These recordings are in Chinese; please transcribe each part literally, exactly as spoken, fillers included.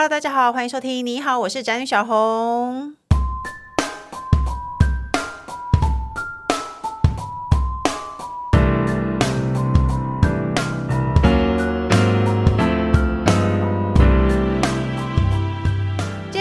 Hello， 大家好，欢迎收听。你好，我是宅女小红。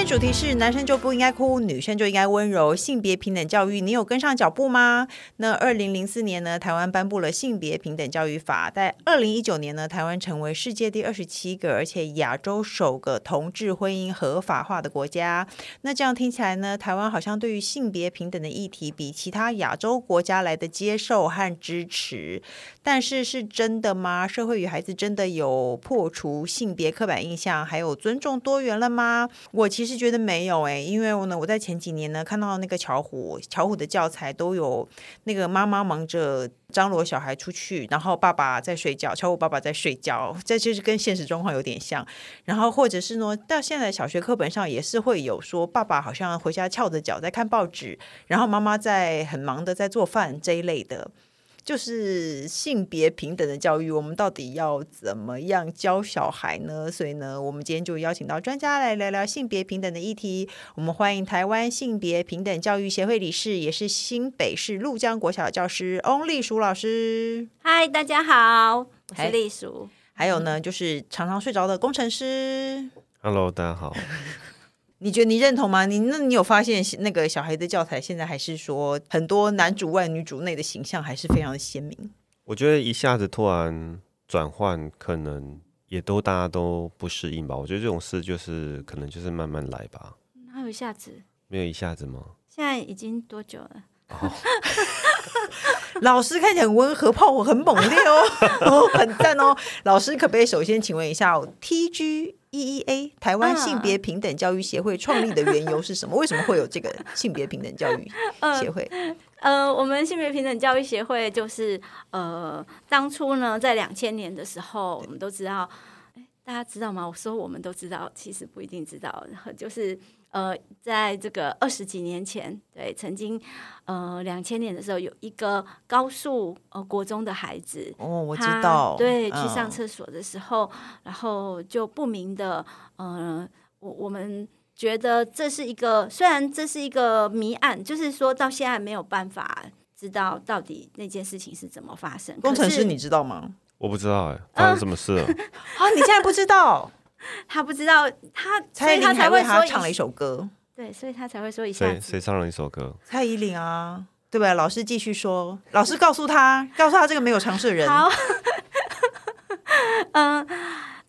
主题是男生就不应该哭，女生就应该温柔，性别平等教育你有跟上脚步吗？那二零零四年呢，台湾颁布了性别平等教育法，在二零一九年呢，台湾成为世界第二十七个而且亚洲首个同志婚姻合法化的国家。那这样听起来呢，台湾好像对于性别平等的议题比其他亚洲国家来的接受和支持，但是是真的吗？社会与孩子真的有破除性别刻板印象还有尊重多元了吗？我其实觉得觉得没有欸，因为我呢，我在前几年呢看到那个巧虎，巧虎的教材都有那个妈妈忙着张罗小孩出去，然后爸爸在睡觉，巧虎爸爸在睡觉，这就是跟现实状况有点像。然后或者是呢，到现在小学课本上也是会有说，爸爸好像回家翘着脚在看报纸，然后妈妈在很忙的在做饭这一类的。就是性别平等的教育，我们到底要怎么样教小孩呢？所以呢，我们今天就邀请到专家来聊聊性别平等的议题。我们欢迎台湾性别平等教育协会理事，也是新北市鹭江国小教师翁丽淑老师。嗨，大家好，我是丽淑。还有呢，就是常常睡着的工程师。Hello， 大家好。你觉得你认同吗？你那你有发现那个小孩的教材现在还是说很多男主外女主内的形象还是非常的鲜明？我觉得一下子突然转换，可能也都大家都不适应吧。我觉得这种事就是可能就是慢慢来吧。哪有一下子？没有一下子吗？现在已经多久了？哦、老师看起来很温和，炮火很猛烈哦，哦很赞哦。老师可不可以首先请问一下、哦、T G E E A 台湾性别平等教育协会创立的缘由是什么？为什么会有这个性别平等教育协会？呃，我们性别平等教育协会就是呃，当初呢，在两千年的时候，我们都知道，大家知道吗？我说我们都知道，其实不一定知道。就是呃，在这个二十几年前，对，曾经呃两千年的时候，有一个高速呃国中的孩子，哦，我知道，对，去上厕所的时候，嗯、然后就不明的，呃，我我们。觉得这是一个，虽然这是一个谜案，就是说到现在没有办法知道到底那件事情是怎么发生。工程师你知道吗？我不知道哎、欸，发生什么事了？啊，啊你现在不知道？他不知道，他所以他才会说唱了一首歌。对，所以他才会说一下子。谁唱了一首歌？蔡依林啊，对吧？老师继续说，老师告诉他，告诉他这个没有常识的人。好，嗯，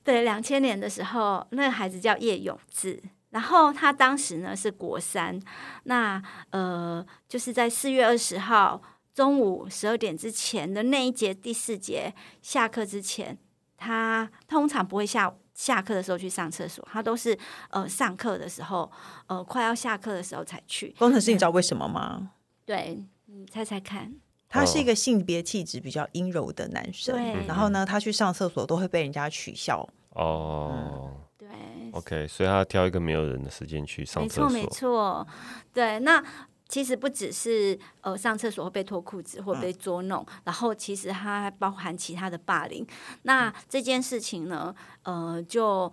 对，两千年的时候，那个孩子叫叶永志。然后他当时呢是国三，那呃就是在四月二十号中午十二点之前的那一节第四节下课之前，他通常不会下下课的时候去上厕所，他都是呃上课的时候，呃快要下课的时候才去。工程师，你知道为什么吗？对，你猜猜看。他是一个性别气质比较阴柔的男生，对。然后呢，他去上厕所都会被人家取笑。哦。嗯对 ，OK， 所以他挑一个没有人的时间去上厕所，没错没错。对，那其实不只是呃上厕所会被脱裤子或被捉弄，嗯、然后其实他还包含其他的霸凌。那这件事情呢，呃，就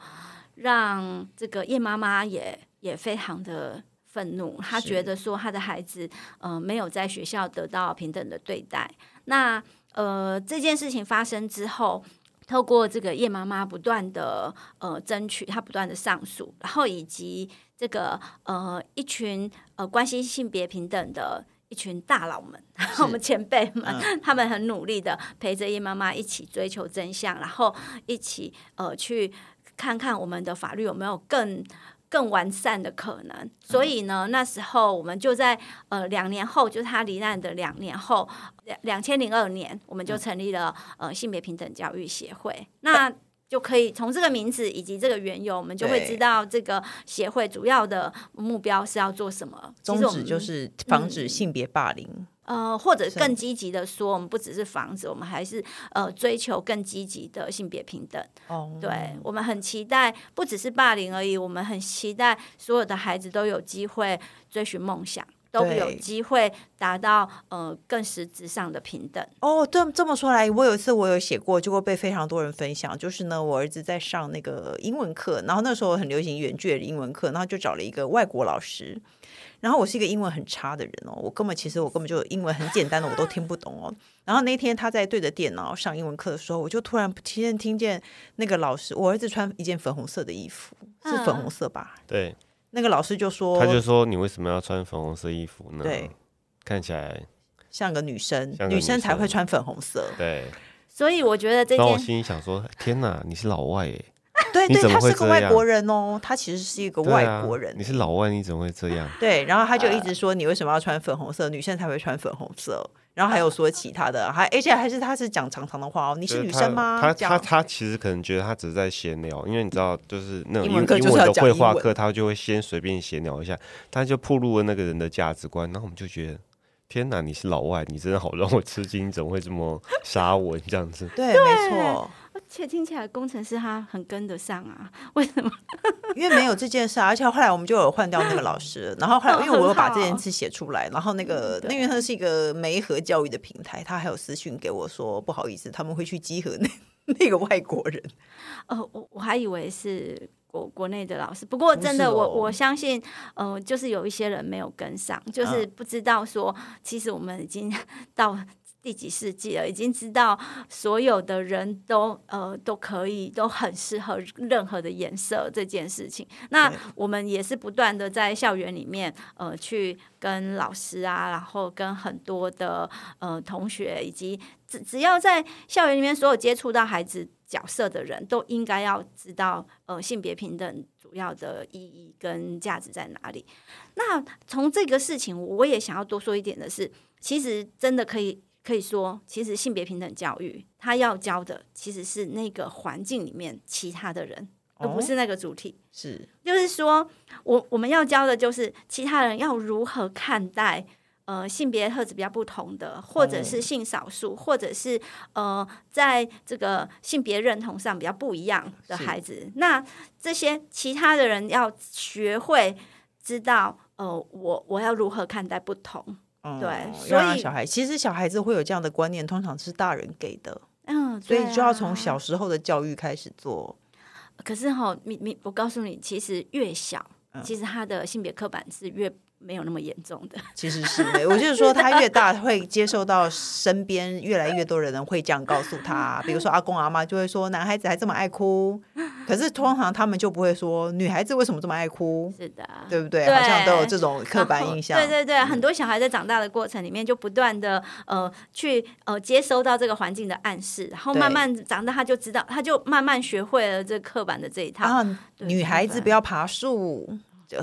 让这个叶妈妈也也非常的愤怒，她觉得说她的孩子呃没有在学校得到平等的对待。那呃这件事情发生之后。透过这个叶妈妈不断的呃争取，她不断的上诉，然后以及这个呃一群呃关心性别平等的一群大佬们，我们前辈们，嗯、他们很努力的陪着叶妈妈一起追求真相，然后一起呃去看看我们的法律有没有更更完善的可能。嗯、所以呢，那时候我们就在呃两年后，就是他罹难的两年后。两千零二年，我们就成立了、嗯、呃性别平等教育协会，那就可以从这个名字以及这个缘由，我们就会知道这个协会主要的目标是要做什么。宗旨就是防止性别霸凌。嗯、呃，或者更积极的说，我们不只是防止，我们还是呃追求更积极的性别平等。哦，对，我们很期待，不只是霸凌而已，我们很期待所有的孩子都有机会追寻梦想。都有机会达到呃更实质上的平等。哦，对，这么说来，我有一次我有写过，结果被非常多人分享，就是呢，我儿子在上那个英文课，然后那时候很流行远距的英文课，然后就找了一个外国老师。然后我是一个英文很差的人哦，我根本其实我根本就英文很简单的我都听不懂哦。然后那天他在对着电脑上英文课的时候，我就突然听听见那个老师，我儿子穿一件粉红色的衣服，是粉红色吧？嗯、对。那个老师就说，他就说你为什么要穿粉红色衣服呢？对，看起来像个女生，女 生, 女生才会穿粉红色。对。所以我觉得这件，然后我心里想说，天哪，你是老外耶。对对，他是个外国人哦，他其实是一个外国人、啊、你是老外你怎么会这样？对，然后他就一直说你为什么要穿粉红色、呃、女生才会穿粉红色，然后还有说其他的，还而且还是他是讲长长的话哦，你是女生吗？他他 他, 他其实可能觉得他只是在闲聊，因为你知道就是那种英文的绘画课他就会先随便闲聊一下，他就暴露了那个人的价值观，然后我们就觉得天哪，你是老外，你真的好让我吃惊，怎么会这么杀我这样子？对，没错。而且听起来工程师他很跟得上啊，为什么？因为没有这件事啊，而且后来我们就有换掉那个老师，然后后来因为我有把这件事写出来，然后那个那因为他是一个媒合教育的平台，他还有私讯给我说不好意思，他们会去稽核那那个外国人。呃，我我还以为是。我国内的老师，不过真的我、哦、我相信呃，就是有一些人没有跟上，就是不知道说、嗯、其实我们已经到第几世纪了，已经知道所有的人都呃都可以都很适合任何的颜色这件事情。那我们也是不断的在校园里面呃去跟老师啊，然后跟很多的呃同学，以及只只要在校园里面所有接触到孩子角色的人都应该要知道呃性别平等主要的意义跟价值在哪里。那从这个事情我也想要多说一点的是，其实真的可以可以说，其实性别平等教育他要教的其实是那个环境里面其他的人、哦、而不是那个主体。是，就是说 我, 我们要教的就是其他人要如何看待呃性别特质比较不同的，或者是性少数、哦、或者是呃在这个性别认同上比较不一样的孩子。那这些其他的人要学会知道呃我我要如何看待不同。嗯、对，所以小孩其实小孩子会有这样的观念通常是大人给的、嗯啊、所以就要从小时候的教育开始做。可是、哦、你你我告诉你，其实越小、嗯、其实他的性别刻板是越没有那么严重的，其实是我就是说他越大会接受到身边越来越多的人会这样告诉他，比如说阿公阿妈就会说男孩子还这么爱哭，可是通常他们就不会说女孩子为什么这么爱哭，是的，对不 对, 对，好像都有这种刻板印象。对对对，很多小孩在长大的过程里面就不断的、呃、去、呃、接收到这个环境的暗示，然后慢慢长大他就知道，他就慢慢学会了这刻板的这一套、啊、女孩子不要爬树，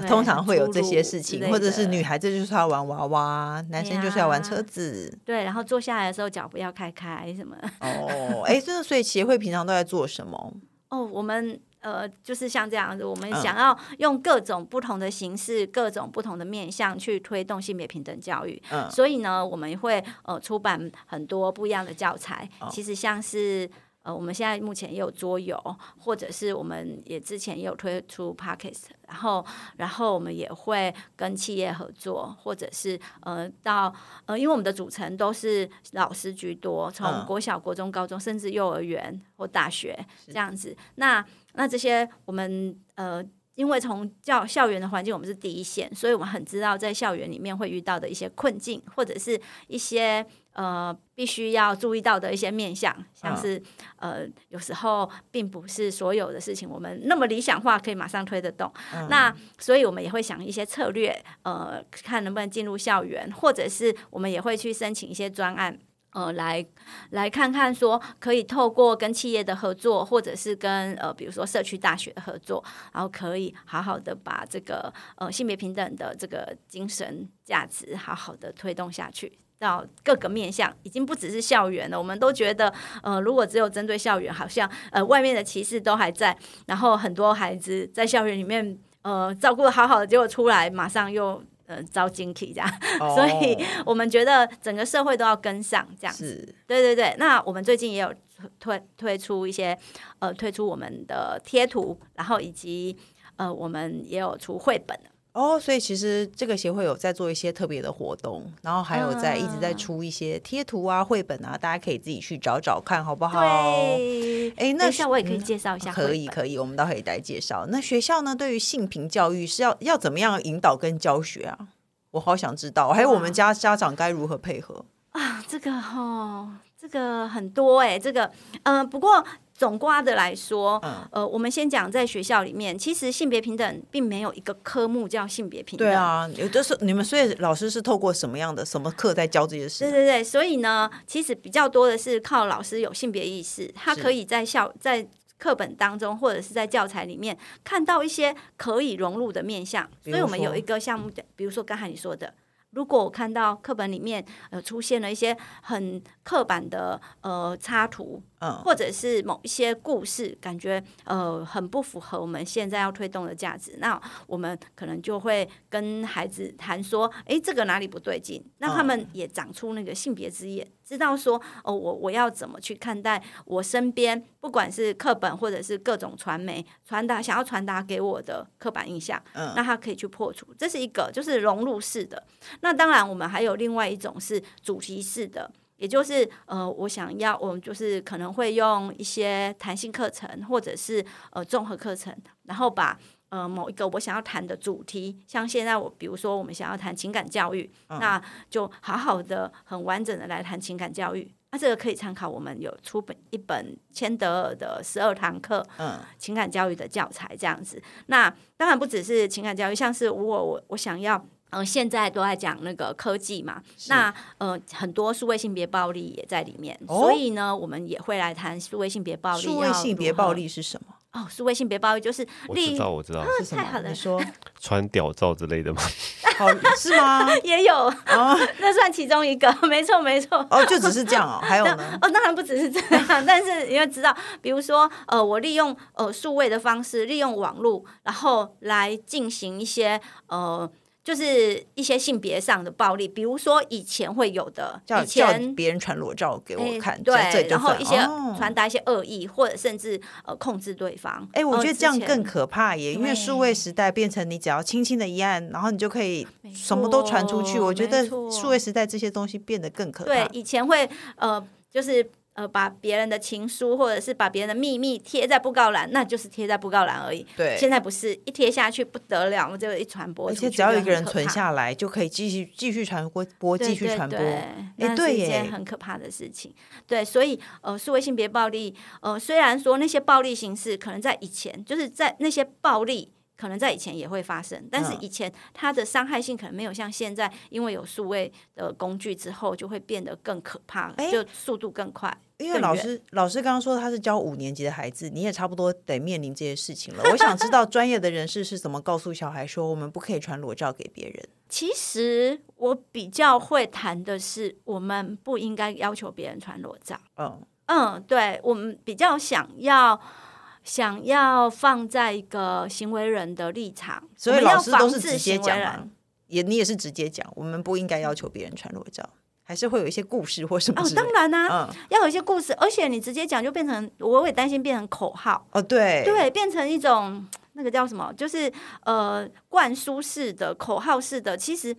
通常会有这些事情，或者是女孩子就是要玩娃娃，男生就是要玩车子，对，然后坐下来的时候脚不要开开什么。哦，哎，真的，所以协会平常都在做什么？哦，我们呃，就是像这样子，我们想要用各种不同的形式、嗯、各种不同的面向去推动性别平等教育。嗯、所以呢，我们会呃出版很多不一样的教材，哦、其实像是。呃，我们现在目前也有桌游，或者是我们也之前也有推出 Podcast， 然后然后我们也会跟企业合作，或者是呃到呃，因为我们的组成都是老师居多，从国小、国中、高中，甚至幼儿园或大学这样子。那那这些我们呃。因为从教校园的环境我们是第一线，所以我们很知道在校园里面会遇到的一些困境，或者是一些呃必须要注意到的一些面向，像是、啊、呃有时候并不是所有的事情我们那么理想化可以马上推得动、嗯、那所以我们也会想一些策略，呃看能不能进入校园，或者是我们也会去申请一些专案，呃，来来看看说可以透过跟企业的合作，或者是跟呃比如说社区大学的合作，然后可以好好的把这个呃性别平等的这个精神价值好好的推动下去到各个面向，已经不只是校园了。我们都觉得呃如果只有针对校园，好像呃外面的歧视都还在，然后很多孩子在校园里面呃照顾得好好的，结果出来马上又呃，招经济这样，哦、所以我们觉得整个社会都要跟上这样子。对对对，那我们最近也有推推出一些呃，推出我们的贴图，然后以及呃，我们也有出绘本。哦，所以其实这个协会有在做一些特别的活动，然后还有在一直在出一些贴图啊、绘本啊，大家可以自己去找找看，好不好？对，哎，那我也可以介绍一下、嗯，可以可以，我们到可以来介绍。那学校呢，对于性平教育是要要怎么样引导跟教学啊？我好想知道，还有我们家家长该如何配合啊？这个哈、哦，这个很多哎、欸，这个嗯、呃，不过。总括的来说、嗯、呃，我们先讲在学校里面，其实性别平等并没有一个科目叫性别平等。对啊，就是你们，所以老师是透过什么样的什么课在教这些事、啊、对对对，所以呢其实比较多的是靠老师有性别意识，他可以在校在课本当中或者是在教材里面看到一些可以融入的面向。所以我们有一个项目，比如说刚才你说的，如果我看到课本里面、呃、出现了一些很刻板的呃插图，嗯，或者是某一些故事，感觉呃很不符合我们现在要推动的价值，那我们可能就会跟孩子谈说，哎，这个哪里不对劲？让他们也长出那个性别之眼，知道说哦，我我要怎么去看待我身边，不管是课本或者是各种传媒传达想要传达给我的刻板印象，嗯，那他可以去破除，这是一个就是融入式的。那当然，我们还有另外一种是主题式的，也就是呃，我想要，我们就是可能会用一些弹性课程或者是呃综合课程，然后把呃某一个我想要谈的主题，像现在我比如说我们想要谈情感教育，嗯、那就好好的、很完整的来谈情感教育。那、啊、这个可以参考我们有出本一本千德尔的十二堂课，嗯，情感教育的教材这样子。那当然不只是情感教育，像是如果我我想要。呃、现在都在讲那个科技嘛，那呃很多数位性别暴力也在里面、哦、所以呢我们也会来谈数位性别暴力。数位性别暴力是什么？哦，数位性别暴力就是我知道我知道、啊、是什么？太好了，你说穿屌照之类的吗？好是吗？也有、哦、那算其中一个，没错没错。哦，就只是这样哦？还有呢？哦，当然不只是这样，但是你要知道，比如说呃，我利用呃数位的方式，利用网络，然后来进行一些呃。就是一些性别上的暴力，比如说以前会有的，以前别人传裸照给我看，欸、对，然后一些传达一些恶意，哦、或者甚至、呃、控制对方。哎、欸，我觉得这样更可怕耶，因为数位时代变成你只要轻轻的一按，然后你就可以什么都传出去。我觉得数位时代这些东西变得更可怕。对，以前会呃，就是。呃，把别人的情书或者是把别人的秘密贴在布告栏，那就是贴在布告栏而已。对，现在不是一贴下去不得了，我就一传播出去，而且只要一个人存下来，就可以继续继续传播，继续传播。哎，对耶，那是一件很可怕的事情。对，所以呃，数位性别暴力，呃，虽然说那些暴力形式可能在以前，就是在那些暴力。可能在以前也会发生，但是以前它的伤害性可能没有像现在，因为有数位的工具之后，就会变得更可怕了，就速度更快。因为老师老师刚刚说他是教五年级的孩子，你也差不多得面临这些事情了。我想知道专业的人士是怎么告诉小孩说我们不可以传裸照给别人。其实我比较会谈的是，我们不应该要求别人传裸照。嗯嗯，对，我们比较想要。想要放在一个行为人的立场，所以老师都是直接讲嘛，也你也是直接讲，我们不应该要求别人传裸照，还是会有一些故事或什么之类的。哦，当然啊，嗯、要有一些故事，而且你直接讲就变成，我也担心变成口号。哦，对对，变成一种那个叫什么，就是呃灌输式的、口号式的，其实。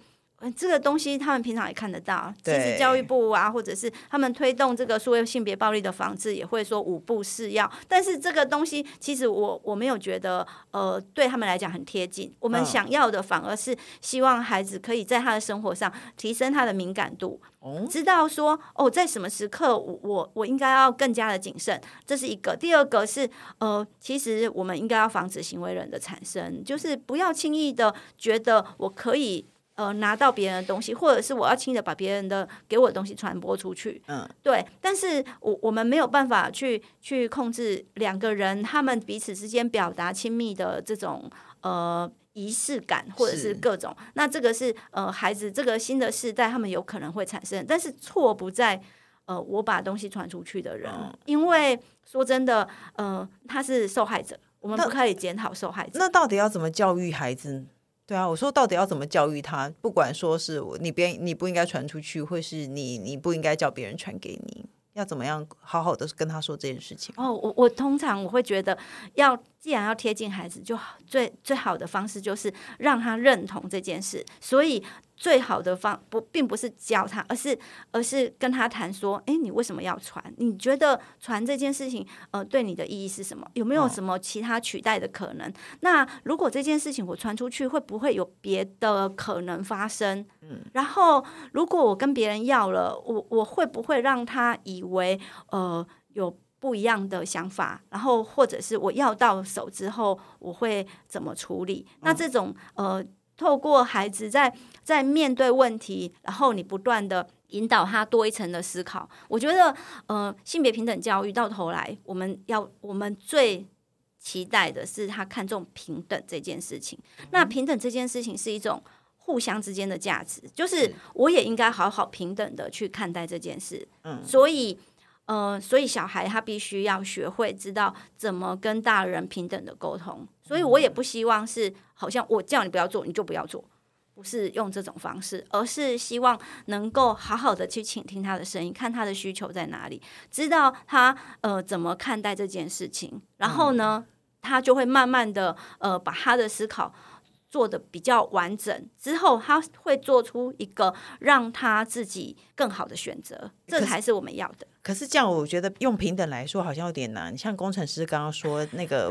这个东西他们平常也看得到，其实教育部啊，或者是他们推动这个数位性别暴力的防治，也会说五不是要。但是这个东西，其实我我没有觉得，呃，对他们来讲很贴近。我们想要的反而是希望孩子可以在他的生活上提升他的敏感度，哦、知道说哦，在什么时刻我我我应该要更加的谨慎，这是一个。第二个是呃，其实我们应该要防止行为人的产生，就是不要轻易的觉得我可以。呃，拿到别人的东西，或者是我要轻易的把别人的给我的东西传播出去，嗯，对。但是我我们没有办法去去控制两个人他们彼此之间表达亲密的这种呃仪式感，或者是各种。那这个是呃孩子这个新的世代他们有可能会产生，但是错不在呃我把东西传出去的人，嗯、因为说真的，呃他是受害者，我们不可以检讨受害者。那到底要怎么教育孩子？对啊，我说到底要怎么教育他？不管说是你别你不应该传出去，或是你你不应该叫别人传给你。要怎么样好好的跟他说这件事情？哦，我我通常我会觉得要既然要贴近孩子，就最最好的方式就是让他认同这件事。所以最好的方不并不是教他，而是而是跟他谈说，哎，你为什么要传？你觉得传这件事情，呃，对你的意义是什么？有没有什么其他取代的可能？哦、那如果这件事情我传出去，会不会有别的可能发生？嗯，然后如果我跟别人要了，我我会不会让他以以为呃有不一样的想法，然后或者是我要到手之后我会怎么处理？嗯、那这种呃，透过孩子在在面对问题，然后你不断的引导他多一层的思考，我觉得呃，性别平等教育到头来，我们要我们最期待的是他看重平等这件事情。嗯、那平等这件事情是一种互相之间的价值，就是我也应该好好平等的去看待这件事。嗯，所以。呃，所以小孩他必须要学会知道怎么跟大人平等的沟通，所以我也不希望是好像我叫你不要做你就不要做，不是用这种方式，而是希望能够好好的去倾听他的声音，看他的需求在哪里，知道他呃怎么看待这件事情，然后呢他就会慢慢的呃把他的思考做的比较完整之后，他会做出一个让他自己更好的选择，这才是我们要的。可是这样我觉得用平等来说好像有点难，像工程师刚刚说那个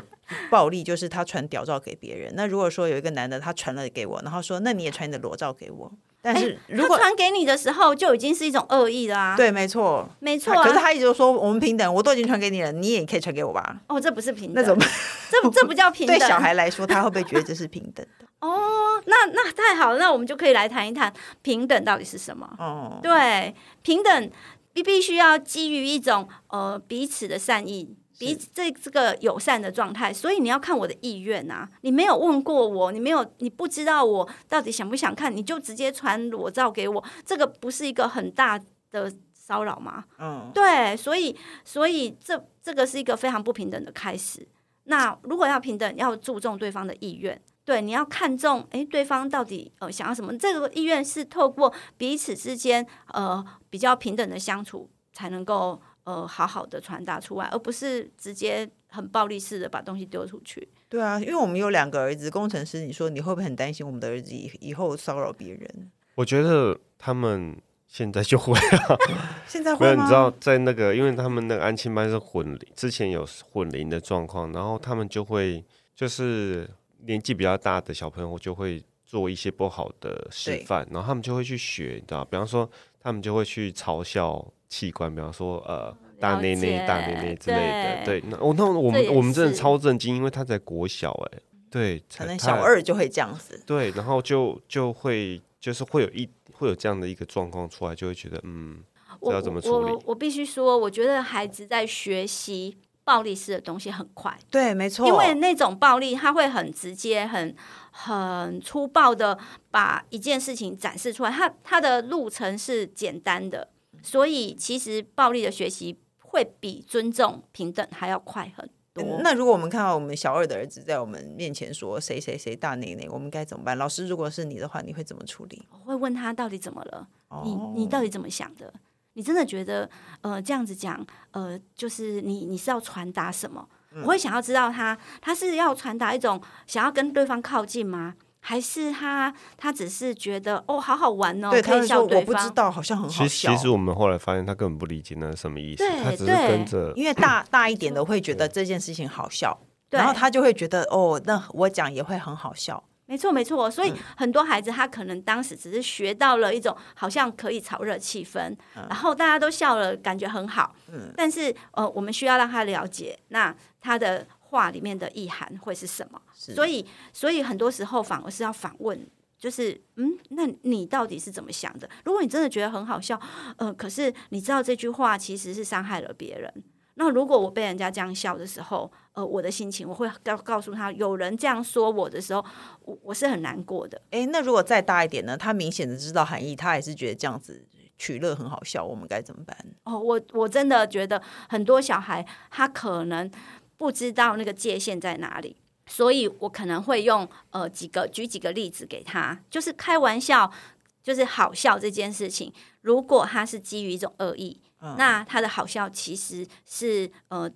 暴力就是他传屌照给别人，那如果说有一个男的他传了给我，然后说那你也传你的裸照给我，但是如果、欸、他传给你的时候就已经是一种恶意了啊。对，没错没错、啊、可是他一直说我们平等，我都已经传给你了，你也可以传给我吧。哦，这不是平等，那怎么这, 这不叫平等。对小孩来说他会不会觉得这是平等的？哦，那那太好了，那我们就可以来谈一谈平等到底是什么。哦，对，平等必须要基于一种呃彼此的善意，彼此这这个友善的状态。所以你要看我的意愿啊，你没有问过我，你没有你不知道我到底想不想看，你就直接传裸照给我，这个不是一个很大的骚扰吗？嗯，对，所以所以这这个是一个非常不平等的开始。那如果要平等，要注重对方的意愿。对，你要看重诶对方到底、呃、想要什么，这个意愿是透过彼此之间呃比较平等的相处才能够呃好好的传达出来，而不是直接很暴力式的把东西丢出去。对啊，因为我们有两个儿子工程师，你说你会不会很担心我们的儿子以后骚扰别人？我觉得他们现在就会啊现在会吗？没有，你知道在那个因为他们那个安亲班是混龄，之前有混龄的状况，然后他们就会就是年纪比较大的小朋友就会做一些不好的示范，然后他们就会去学，你知道，比方说他们就会去嘲笑器官，比方说呃大内内大内内之类的。 对, 對那、哦、那我们我们真的超震惊，因为他在国小哎、欸，对，可能小二就会这样子。对，然后就就会就是会有一会有这样的一个状况出来，就会觉得嗯这要怎么处理。我, 我, 我必须说我觉得孩子在学习暴力式的东西很快。对，没错，因为那种暴力它会很直接很很粗暴的把一件事情展示出来，它它的路程是简单的，所以其实暴力的学习会比尊重平等还要快很多、嗯、那如果我们看到我们小二的儿子在我们面前说谁谁谁大内内，我们该怎么办？老师如果是你的话你会怎么处理？我会问他到底怎么了、哦、你你到底怎么想的？你真的觉得呃这样子讲呃就是你你是要传达什么、嗯、我会想要知道他他是要传达一种想要跟对方靠近吗？还是他他只是觉得哦好好玩哦，对，可以笑对方。我不知道，好像很好笑。其 实, 其实我们后来发现他根本不理解那是什么意思，他只是跟着，因为大大一点的会觉得这件事情好笑，然后他就会觉得哦那我讲也会很好笑。没错没错，所以很多孩子他可能当时只是学到了一种好像可以炒热气氛、嗯、然后大家都笑了感觉很好、嗯、但是呃，我们需要让他了解那他的话里面的意涵会是什么。是，所以所以很多时候反而是要反问，就是嗯，那你到底是怎么想的？如果你真的觉得很好笑呃，可是你知道这句话其实是伤害了别人，那如果我被人家这样笑的时候呃，我的心情，我会告告诉他有人这样说我的时候 我, 我是很难过的。哎，那如果再大一点呢？他明显的知道含义，他还是觉得这样子取乐很好笑，我们该怎么办？哦，我我真的觉得很多小孩他可能不知道那个界限在哪里，所以我可能会用呃几个举几个例子给他，就是开玩笑，就是好笑这件事情，如果他是基于一种恶意，嗯、那它的好笑其实是呃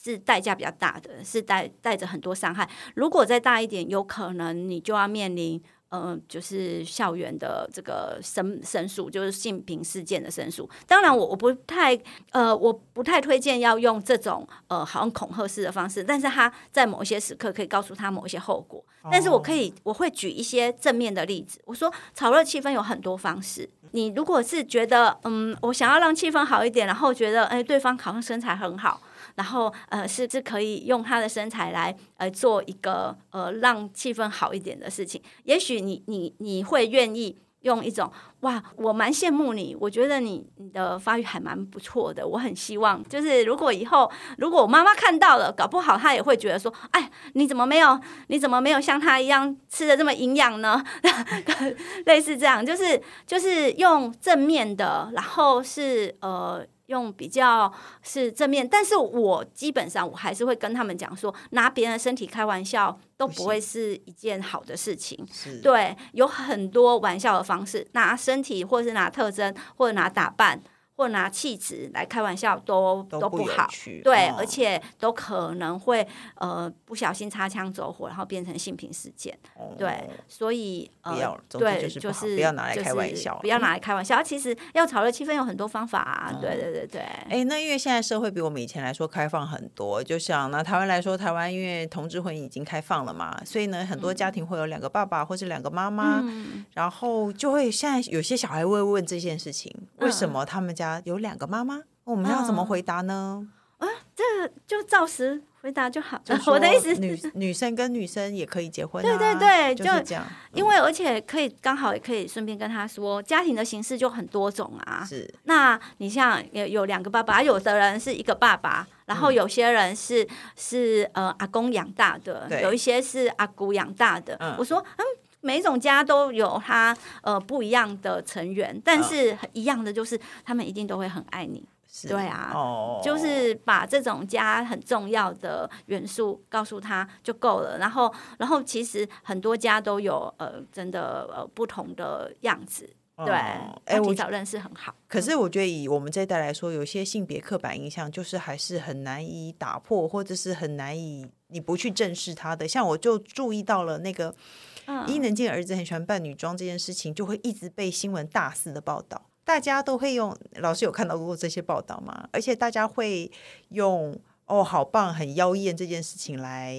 是代价比较大的，是带带着很多伤害。如果再大一点，有可能你就要面临呃就是校园的这个申申诉，就是性平事件的申诉。当然我我不太呃我不太推荐要用这种呃好像恐吓式的方式，但是他在某一些时刻可以告诉他某一些后果。但是我可以我会举一些正面的例子，我说炒热气氛有很多方式。你如果是觉得嗯我想要让气氛好一点，然后觉得哎对方好像身材很好，然后呃是是可以用他的身材来呃做一个呃让气氛好一点的事情，也许你你你会愿意用一种哇我蛮羡慕你，我觉得你你的发育还蛮不错的，我很希望就是如果以后如果我妈妈看到了，搞不好她也会觉得说哎你怎么没有你怎么没有像她一样吃的这么营养呢类似这样，就是就是用正面的，然后是呃用比较是正面，但是我基本上我还是会跟他们讲说，拿别人的身体开玩笑都不会是一件好的事情。对，有很多玩笑的方式，拿身体或是拿特征或者拿打扮或拿气质来开玩笑都都不好，对、哦，而且都可能会呃不小心擦枪走火，然后变成性平事件。哦、对，所以呃不要，对，就是不要拿来开玩笑，就是、不要拿来开玩笑。嗯、其实要炒热气氛有很多方法、啊嗯，对对对对。哎，那因为现在社会比我们以前来说开放很多，就像那台湾来说，台湾因为同志婚姻已经开放了嘛，所以呢，很多家庭会有两个爸爸或是两个妈妈，嗯、然后就会现在有些小孩会问这件事情，嗯、为什么他们家有两个妈妈，我们要怎么回答呢？嗯、啊，这就照实回答就好。就我的意思，女女生跟女生也可以结婚、啊，对对对，就是这样。因为而且可以刚好也可以顺便跟他说，家庭的形式就很多种啊。是，那你像有两个爸爸，有的人是一个爸爸，然后有些人是、嗯、是呃阿公养大的，有一些是阿姑养大的。嗯、我说嗯。每一种家都有他呃不一样的成员，但是一样的就是他们一定都会很爱你，对啊、哦，就是把这种家很重要的元素告诉他就够了。然后，然后其实很多家都有呃真的呃不同的样子。对，哎、嗯，提早认识很好。可是我觉得以我们这一代来说，有些性别刻板印象就是还是很难以打破，或者是很难以你不去正视它的。像我就注意到了那个伊能静儿子很喜欢扮女装这件事情，就会一直被新闻大肆的报道，大家都会用。老师有看到过这些报道吗？而且大家会用哦，好棒，很妖艳这件事情来。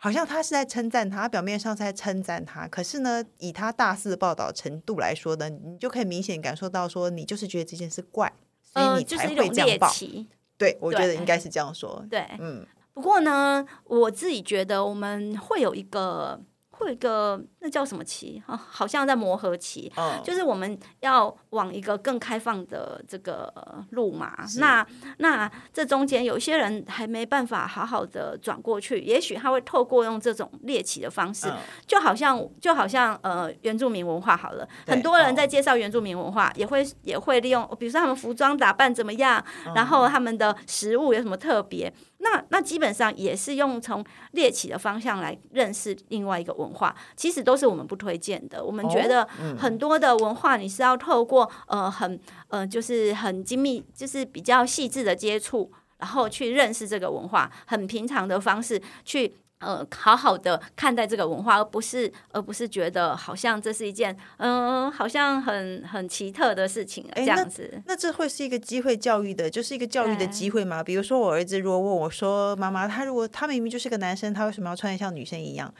好像他是在称赞他，表面上是在称赞他，可是呢，以他大肆报道程度来说呢，你就可以明显感受到说，你就是觉得这件事怪，所以你才会这样报。呃就是、一种猎奇，对，我觉得应该是这样说。对，嗯。不过呢，我自己觉得我们会有一个，会有一个那叫什么期、啊、好像在磨合期、嗯，就是我们要往一个更开放的这个路嘛。那那这中间有些人还没办法好好的转过去，也许他会透过用这种猎奇的方式，嗯、就好像就好像呃原住民文化好了，很多人在介绍原住民文化，也会也会利用，比如说他们服装打扮怎么样，嗯、然后他们的食物有什么特别。那, 那基本上也是用从猎奇的方向来认识另外一个文化，其实都是我们不推荐的。我们觉得很多的文化你是要透过呃很呃就是很精密，就是比较细致的接触，然后去认识这个文化，很平常的方式去呃好好的看待这个文化，而不是而不是觉得好像这是一件嗯、呃、好像很很奇特的事情这样子。那, 那这会是一个机会教育的，就是一个教育的机会吗？比如说我儿子如果问我说，妈妈，他如果他明明就是个男生，他为什么要穿得像女生一样？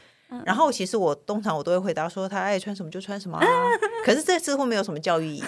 然后其实我通常我都会回答说，他爱穿什么就穿什么、啊、可是这似乎没有什么教育意义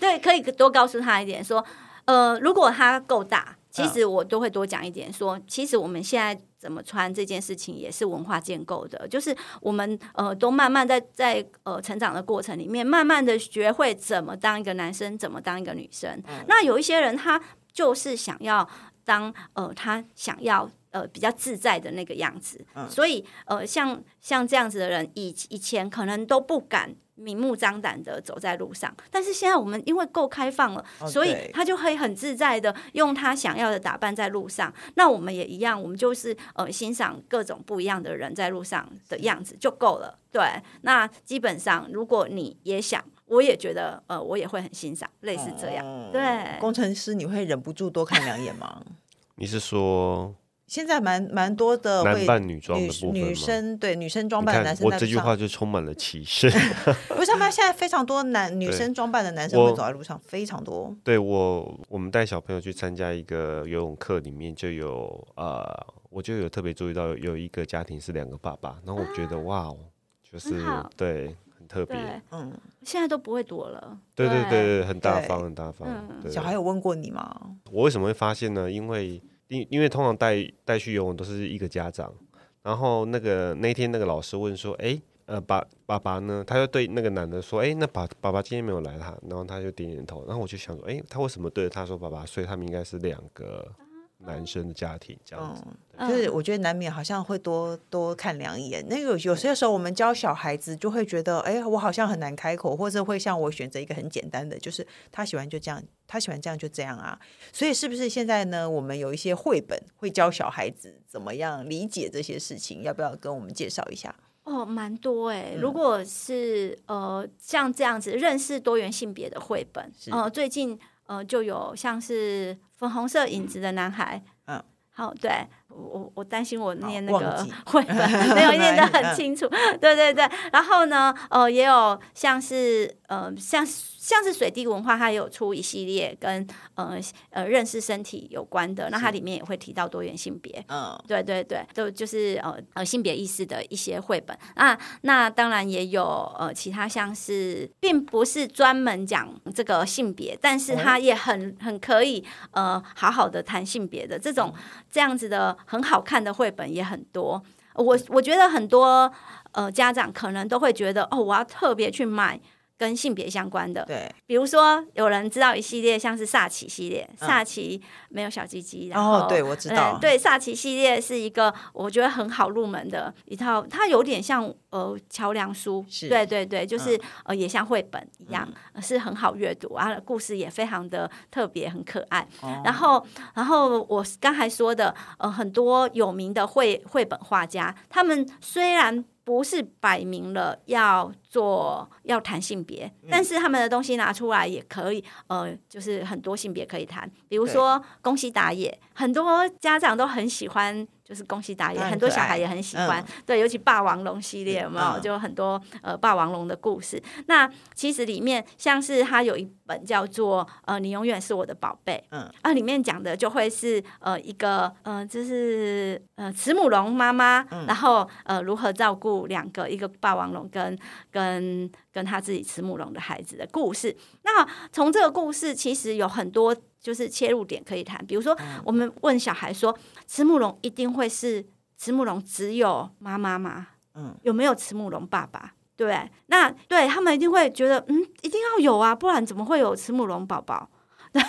对，可以多告诉他一点说呃如果他够大，其实我都会多讲一点说，其实我们现在怎么穿这件事情也是文化建构的，就是我们呃都慢慢在在呃成长的过程里面，慢慢的学会怎么当一个男生，怎么当一个女生。嗯、那有一些人他就是想要当呃他想要呃比较自在的那个样子，嗯、所以呃像像这样子的人以以前可能都不敢明目张胆的走在路上，但是现在我们因为够开放了， oh, 所以他就可以很自在的用他想要的打扮在路上。那我们也一样，我们就是呃欣赏各种不一样的人在路上的样子就够了。对，那基本上如果你也想我也觉得呃，我也会很欣赏，类似这样、哦、对。工程师你会忍不住多看两眼吗？你是说现在 蛮, 蛮多的男扮女装的部分吗？ 女, 女生对女生装扮的男生，我这句话就充满了歧视不是他们现在非常多男女生装扮的男生会走在路上，非常多。对，我我们带小朋友去参加一个游泳课，里面就有呃，我就有特别注意到有一个家庭是两个爸爸，然后我觉得、啊、哇就是对很特别，嗯，现在都不会躲了。对对 对, 对很大方很大方、嗯、小孩有问过你吗？我为什么会发现呢？因为因为通常 带, 带去游泳都是一个家长，然后那个那天那个老师问说哎、呃、爸, 爸爸呢，他就对那个男的说哎，那 爸, 爸爸今天没有来他，然后他就点点头，然后我就想说哎，他为什么对着他说爸爸，所以他们应该是两个男生的家庭这样子、嗯、就是我觉得难免好像会多多看两眼。那个有些时候我们教小孩子就会觉得哎，我好像很难开口，或者会像我选择一个很简单的，就是他喜欢就这样，他喜欢这样就这样啊。所以是不是现在呢，我们有一些绘本会教小孩子怎么样理解这些事情，要不要跟我们介绍一下？哦，蛮多哎、欸嗯。如果是呃像这样子认识多元性别的绘本，呃最近呃就有像是粉红色影子的男孩，嗯，好，对，我我担心我念那个绘本没有念得很清楚对对对。然后呢呃也有像是呃像像是水滴文化，它也有出一系列跟呃呃认识身体有关的，那它里面也会提到多元性别，嗯，对对对，就就是呃呃性别意识的一些绘本。那那当然也有呃其他像是并不是专门讲这个性别，但是它也很很可以呃好好的谈性别的这种、嗯、这样子的很好看的绘本也很多。我我觉得很多呃家长可能都会觉得哦，我要特别去买跟性别相关的，对，比如说有人知道一系列像是萨奇系列，萨、嗯、奇没有小鸡鸡，然后、哦、对我知道，对，萨奇系列是一个我觉得很好入门的一套，它有点像呃桥梁书，对对对，就是、嗯、呃也像绘本一样、嗯、是很好阅读啊，故事也非常的特别，很可爱、哦、然后然后我刚才说的呃很多有名的绘绘本画家，他们虽然不是摆明了要做要谈性别、嗯、但是他们的东西拿出来也可以呃，就是很多性别可以谈，比如说宫西达也，很多家长都很喜欢，就是宫西达也、嗯、很多小孩也很喜欢、嗯、对，尤其霸王龙系列有没有、嗯、就很多、呃、霸王龙的故事。那其实里面像是他有一本叫做呃，你永远是我的宝贝、嗯啊、里面讲的就会是呃一个呃就是呃慈母龙妈妈、嗯、然后呃如何照顾两个，一个霸王龙跟跟跟他自己慈母龙的孩子的故事。那从这个故事其实有很多就是切入点可以谈，比如说我们问小孩说慈母龙一定会是慈母龙只有妈妈吗？嗯，有没有慈母龙爸爸？对，那对他们一定会觉得嗯，一定要有啊，不然怎么会有慈母龙宝宝？对，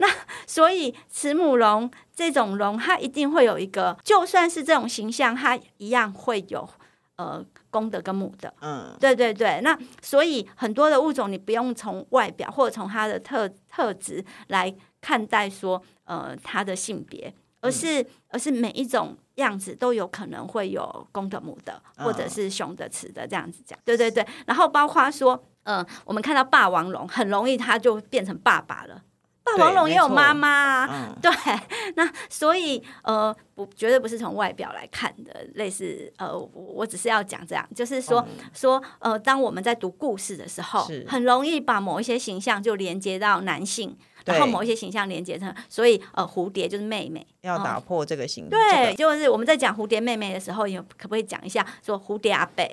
那所以慈母龙这种龙它一定会有一个，就算是这种形象它一样会有呃，公的跟母的，嗯，对对对。那所以很多的物种，你不用从外表或者从它的 特, 特质来看待说，呃，它的性别，而是、嗯、而是每一种样子都有可能会有公的、母的，或者是雄的、雌的这样子讲、哦，对对对。然后包括说，呃，我们看到霸王龙，很容易它就变成爸爸了。霸王龙也有妈妈、啊嗯、对，那所以呃不，绝对不是从外表来看的，类似呃我，我只是要讲这样，就是说、嗯、说呃，当我们在读故事的时候，很容易把某一些形象就连接到男性，然后某一些形象连接成，所以呃，蝴蝶就是妹妹，要打破这个形象、嗯。对、这个，就是我们在讲蝴蝶妹妹的时候，也可不可以讲一下说蝴蝶阿贝？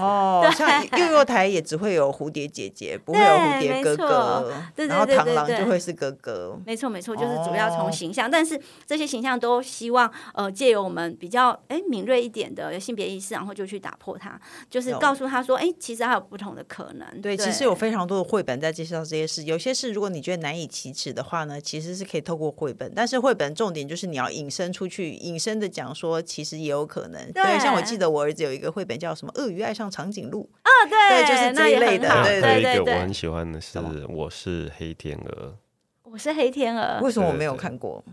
哦，对，像幼幼台也只会有蝴蝶姐姐，不会有蝴蝶哥哥，对对对对对对，然后螳螂就会是哥哥。没错没错，就是主要从形象，哦、但是这些形象都希望呃借由我们比较哎敏锐一点的性别意识，然后就去打破它，就是告诉他说，哎、哦，其实还有不同的可能。对，对，其实有非常多的绘本在介绍这些事，有些事如果你觉得难以启的话呢，其实是可以透过绘本，但是绘本重点就是你要引申出去，引申的讲说其实也有可能。 对, 对，像我记得我儿子有一个绘本叫什么鳄鱼爱上长颈鹿啊、哦，对，就是这一类的。对对对，一个我很喜欢的是我是黑天鹅，我是黑天鹅，为什么我没有看过？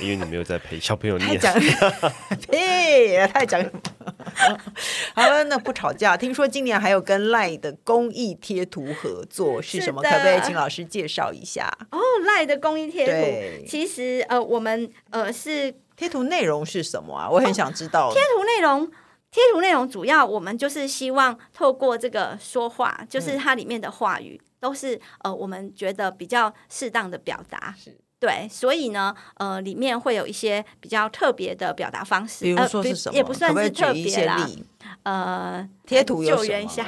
因为你没有在陪小朋友念。呸，太讲什么。好了，那不吵架。听说今年还有跟 LINE 的公益贴图合作，是什么？可不可以请老师介绍一下？哦， LINE 的公益贴图，其实呃，我们呃是贴图内容是什么啊？我很想知道。哦，贴图内容。贴图内容主要我们就是希望透过这个说话，就是它里面的话语都是呃我们觉得比较适当的表达，对，所以呢呃里面会有一些比较特别的表达方式，比如说是什么？呃、也不算是特别啦。可不可以举一些例？呃，贴图有什么？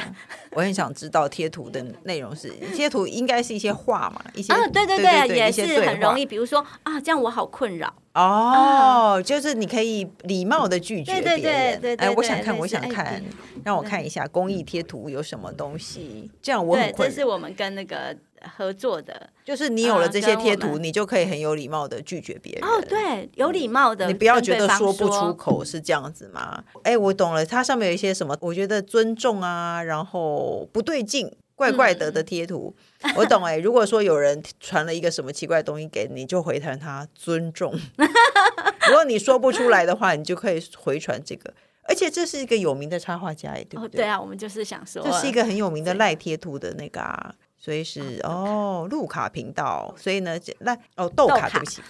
我很想知道贴图的内容是，贴图应该是一些话嘛，一些、啊、对对 对, 对, 对, 对，也是很容易，比如说啊，这样我好困扰。哦、啊，就是你可以礼貌的拒绝别人。对对对 对, 对, 对，哎，我想看，我想看，让我看一下公益贴图有什么东西。这样我很困扰。这是我们跟那个合作的，就是你有了这些贴图，你就可以很有礼貌的拒绝别人。哦，对，有礼貌的、嗯，你不要觉得说不出口是这样子吗？哎，我懂了，它上面有一些什么，我觉得尊重啊，然后不对劲。怪怪的的贴图、嗯、我懂。哎、欸，如果说有人传了一个什么奇怪的东西给你，就回传他尊重。如果你说不出来的话，你就可以回传这个。而且这是一个有名的插画家，对不对？哦，对啊，我们就是想说这是一个很有名的赖贴图的那个啊，所以是哦路卡频道，所以呢那哦豆卡，对不起，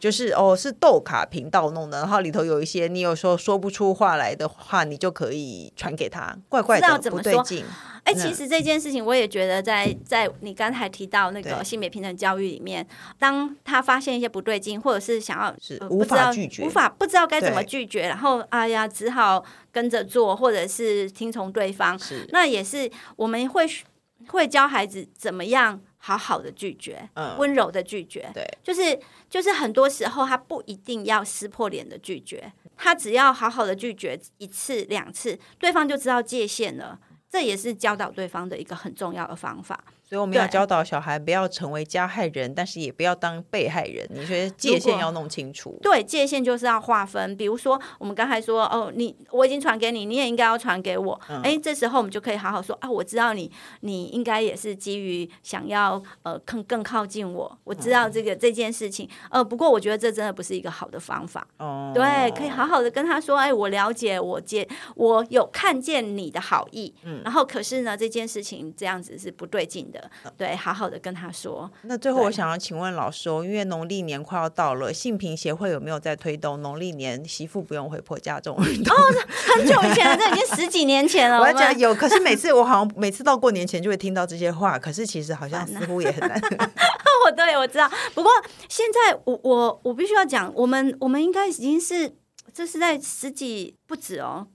就是哦是豆卡频道弄的，然后里头有一些你有时候说不出话来的话，你就可以传给他，怪怪的不对劲。哎、欸，其实这件事情我也觉得在在你刚才提到那个性别平等教育里面，当他发现一些不对劲，或者是想要是无法拒绝，无法不知道该怎么拒绝，然后哎呀只好跟着做，或者是听从对方。那也是我们会。会教孩子怎么样好好的拒绝、嗯、温柔的拒绝，对，就是就是很多时候他不一定要撕破脸的拒绝，他只要好好的拒绝一次两次，对方就知道界限了。这也是教导对方的一个很重要的方法，所以我们要教导小孩不要成为加害人，但是也不要当被害人。你觉得界限要弄清楚？对，界限就是要划分。比如说我们刚才说哦，你我已经传给你，你也应该要传给我。哎、嗯，这时候我们就可以好好说啊，我知道你你应该也是基于想要呃更更靠近我，我知道这个、嗯、这件事情呃，不过我觉得这真的不是一个好的方法。哦、嗯，对，可以好好的跟他说，哎，我了解，我接，我有看见你的好意，嗯，然后可是呢，这件事情这样子是不对劲的。对，好好的跟他说。那最后我想要请问老师哦，因为农历年快要到了，性平协会有没有在推动农历年媳妇不用回婆家这种运动？哦，很久以前了，这已经十几年前了。我要讲有，可是每次我好像每次到过年前就会听到这些话，可是其实好像似乎也很难。我对我知道，不过现在我我我必须要讲，我们我们应该已经是这是在十几不止哦。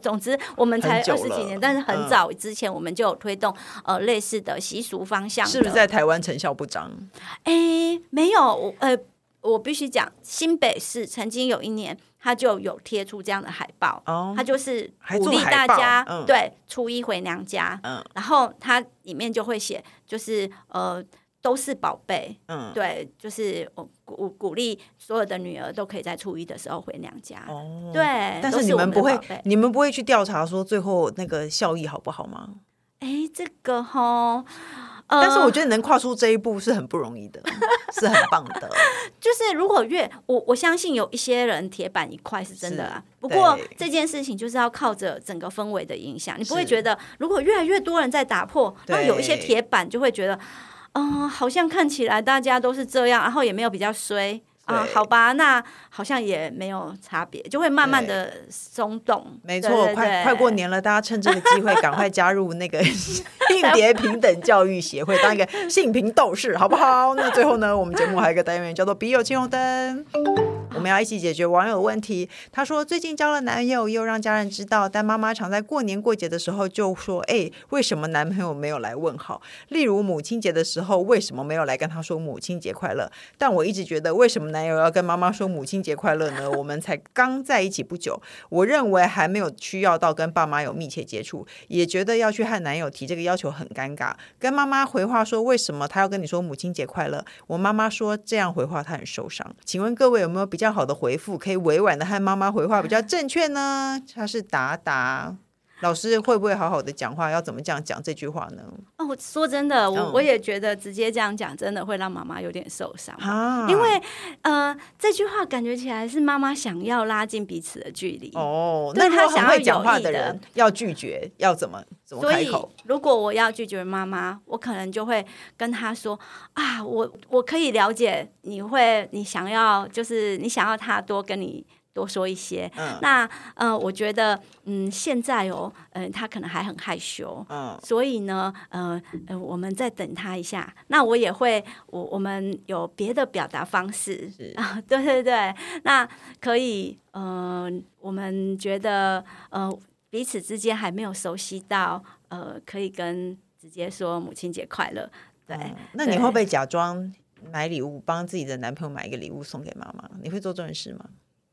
总之我们才二十几年，但是很早之前我们就有推动、嗯、呃类似的习俗方向的。是不是在台湾成效不彰？哎，没有，呃，我必须讲，新北市曾经有一年，他就有贴出这样的海报，哦、他就是鼓励大家、嗯、对初一回娘家，嗯、然后他里面就会写，就是呃。都是宝贝、嗯、对，就是我 鼓, 鼓励所有的女儿都可以在初一的时候回娘家、哦、对，但是你们不会你们不会去调查说最后那个效益好不好吗？哎，这个吼、呃、但是我觉得能跨出这一步是很不容易的，是很棒的。就是如果越 我, 我相信有一些人铁板一块是真的啦，不过这件事情就是要靠着整个氛围的影响，你不会觉得如果越来越多人在打破，那有一些铁板就会觉得哦，好像看起来大家都是这样，然后也没有比较衰啊，好吧，那好像也没有差别，就会慢慢的松动。没错，对对对，快快过年了，大家趁这个机会赶快加入那个性别平等教育协会，当一个性平斗士，好不好？那最后呢，我们节目还有一个单元叫做“笔友青红灯”，我们要一起解决网友的问题。他说，最近交了男友，又让家人知道，但妈妈常在过年过节的时候就说：“哎，为什么男朋友没有来问好？”例如母亲节的时候，为什么没有来跟他说“母亲节快乐”？但我一直觉得，为什么男男友要跟妈妈说母亲节快乐呢？我们才刚在一起不久，我认为还没有需要到跟爸妈有密切接触，也觉得要去和男友提这个要求很尴尬。跟妈妈回话说为什么他要跟你说母亲节快乐，我妈妈说这样回话他很受伤。请问各位有没有比较好的回复，可以委婉的和妈妈回话比较正确呢？他是达达。老师会不会好好的讲话，要怎么这样讲这句话呢？哦，我说真的 我,、嗯、我也觉得直接这样讲真的会让妈妈有点受伤、啊、因为呃，这句话感觉起来是妈妈想要拉近彼此的距离哦。那如果很会讲话的人要拒绝要怎么怎么开口？所以如果我要拒绝妈妈，我可能就会跟她说啊，我我可以了解你会你想要就是你想要她多跟你多说一些、嗯、那、呃、我觉得嗯，现在哦、呃、他可能还很害羞、嗯、所以呢、呃呃、我们再等他一下。那我也会 我, 我们有别的表达方式对对对，那可以、呃、我们觉得、呃、彼此之间还没有熟悉到、呃、可以跟直接说母亲节快乐。对、嗯、那你会不会假装买礼物，帮自己的男朋友买一个礼物送给妈妈？你会做这种事吗？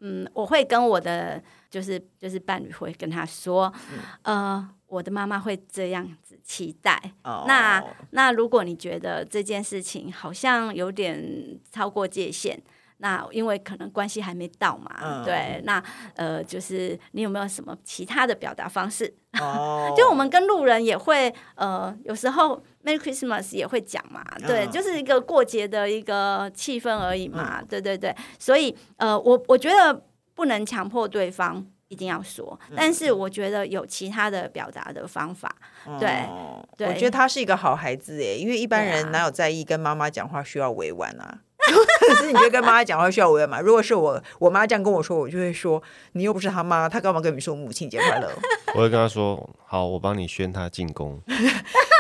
嗯，我会跟我的就是就是伴侣会跟他说、嗯、呃，我的妈妈会这样子期待、哦、那那如果你觉得这件事情好像有点超过界限，那因为可能关系还没到嘛、嗯、对，那呃，就是你有没有什么其他的表达方式、哦、就我们跟路人也会呃，有时候 Merry Christmas 也会讲嘛、嗯、对，就是一个过节的一个气氛而已嘛、嗯、对对对，所以呃，我我觉得不能强迫对方一定要说，但是我觉得有其他的表达的方法、嗯、对, 对，我觉得他是一个好孩子耶，因为一般人哪有在意跟妈妈讲话需要委婉啊可是你就跟妈妈讲话需要委婉嘛？如果是我我妈这样跟我说，我就会说你又不是她妈，她干嘛跟你说母亲节快乐？我会跟她说好，我帮你宣她进宫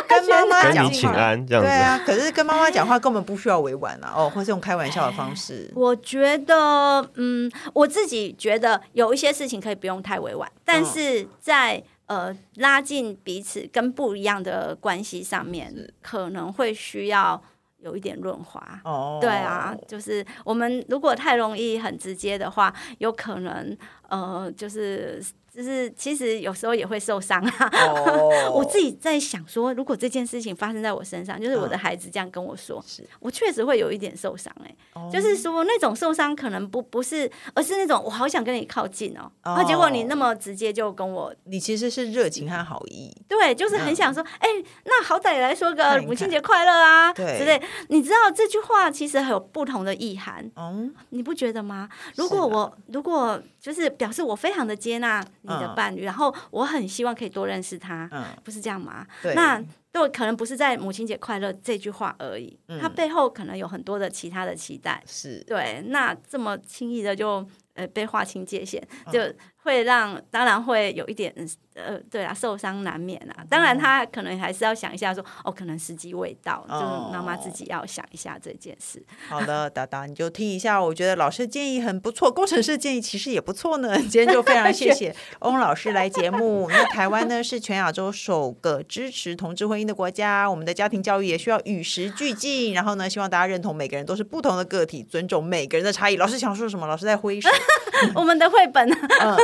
跟妈妈讲话，跟你请安这样子。对啊，可是跟妈妈讲话根本不需要委婉啊，哦，或是用开玩笑的方式。我觉得嗯，我自己觉得有一些事情可以不用太委婉，但是在、嗯、呃拉近彼此跟不一样的关系上面，可能会需要有一点润滑、oh. 对啊，就是我们如果太容易很直接的话，有可能呃，就是就是其实有时候也会受伤啊。oh. 我自己在想说，如果这件事情发生在我身上，就是我的孩子这样跟我说、uh. 我确实会有一点受伤、欸 oh. 就是说那种受伤可能 不, 不是而是那种我好想跟你靠近哦、喔 oh. 啊、结果你那么直接就跟我，你其实是热情和好意，对，就是很想说哎、嗯欸，那好歹来说个母亲节快乐啊看看之类。你知道这句话其实有不同的意涵、嗯、你不觉得吗？如果我、啊、如果就是表示我非常的接纳你的伴侣、嗯、然后我很希望可以多认识他、嗯、不是这样吗？对，那都可能不是在母亲节快乐这句话而已、嗯、它背后可能有很多的其他的期待，是对，那这么轻易的就、呃、被划清界限，就会让、嗯、当然会有一点呃，对啊，受伤难免啊、嗯、当然他可能还是要想一下说哦，可能时机未到、哦、就是妈妈自己要想一下这件事。好的，达达你就听一下，我觉得老师建议很不错，工程师建议其实也不错呢。今天就非常谢谢翁老师来节目那台湾呢是全亚洲首个支持同志婚姻的国家，我们的家庭教育也需要与时俱进，然后呢希望大家认同每个人都是不同的个体，尊重每个人的差异。老师想说什么？老师在挥手我们的绘本嗯，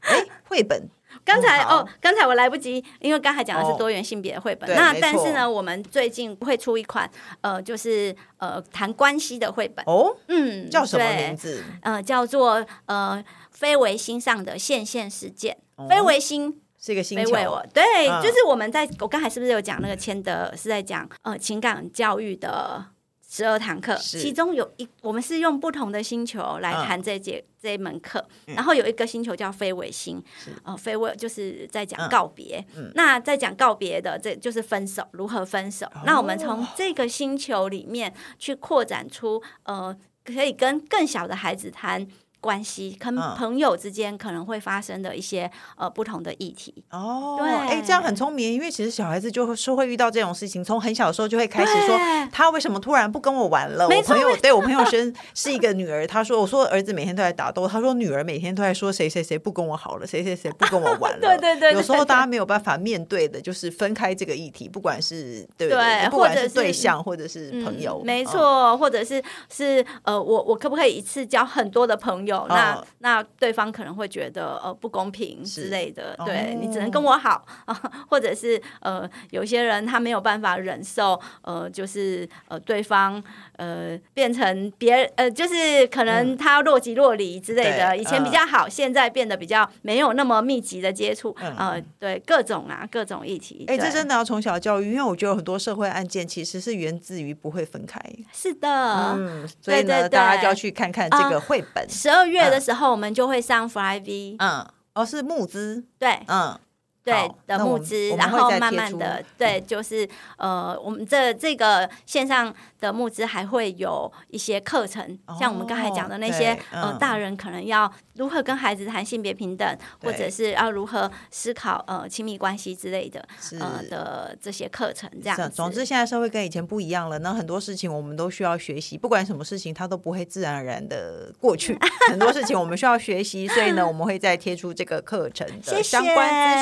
哎，绘本刚才、嗯、哦，刚才我来不及，因为刚才讲的是多元性别的绘本、哦、那但是呢我们最近会出一款呃，就是呃谈关系的绘本哦，嗯，叫什么名字？呃，叫做呃非微星上的线线事件、哦、非微星是一个星球，对、嗯、就是我们在我刚才是不是有讲那个千德是在讲呃情感教育的十二堂课，其中有一我们是用不同的星球来谈这节、嗯、这一门课，然后有一个星球叫非微星、呃、非微就是在讲告别、嗯嗯、那在讲告别的这就是分手，如何分手、哦、那我们从这个星球里面去扩展出呃可以跟更小的孩子谈关系，跟朋友之间可能会发生的一些、嗯、呃不同的议题哦，对，哎，这样很聪明，因为其实小孩子就是会遇到这种事情，从很小的时候就会开始说他为什么突然不跟我玩了？我朋友对我朋友生是一个女儿，他说我说儿子每天都在打斗，他说女儿每天都在说谁谁谁不跟我好了，谁谁谁不跟我玩了。对对 对, 对，有时候大家没有办法面对的就是分开这个议题，不管是对不 对, 对，不管是对象或者是朋友，嗯、没错、嗯，或者是是呃我我可不可以一次交很多的朋友？友，哦、那那对方可能会觉得呃不公平之类的，对、哦、你只能跟我好、呃、或者是呃有些人他没有办法忍受呃就是呃对方呃变成别人呃就是可能他若即若离之类的、嗯、以前比较好、嗯、现在变得比较没有那么密集的接触、嗯、呃对各种啊各种议题，哎、欸，这真的要从小教育，因为我觉得很多社会案件其实是源自于不会分开，是的、嗯、所以呢对对对大家就要去看看这个绘本，十二、嗯、月的时候我们就会上 F L Y V， 嗯，哦是募资，对，嗯对的募资，然后慢慢的对就是呃我们这这个线上的募资还会有一些课程、哦、像我们刚才讲的那些、嗯、呃大人可能要如何跟孩子谈性别平等，或者是要如何思考呃亲密关系之类的呃的这些课程这样子。总之现在社会跟以前不一样了，那很多事情我们都需要学习，不管什么事情它都不会自然而然的过去很多事情我们需要学习所以呢我们会再贴出这个课程的相关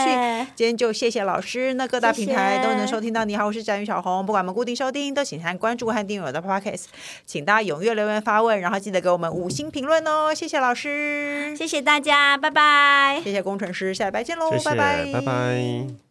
资讯。谢谢，今天就谢谢老师，那各大平台都能收听到你。好，我是詹宇小红，不管我们固定收听都请按关注和订阅我的 Podcast， 请大家踊跃留言发问，然后记得给我们五星评论哦，谢谢老师，谢谢大家，拜拜，谢谢工程师，下礼拜见喽，拜拜，拜拜。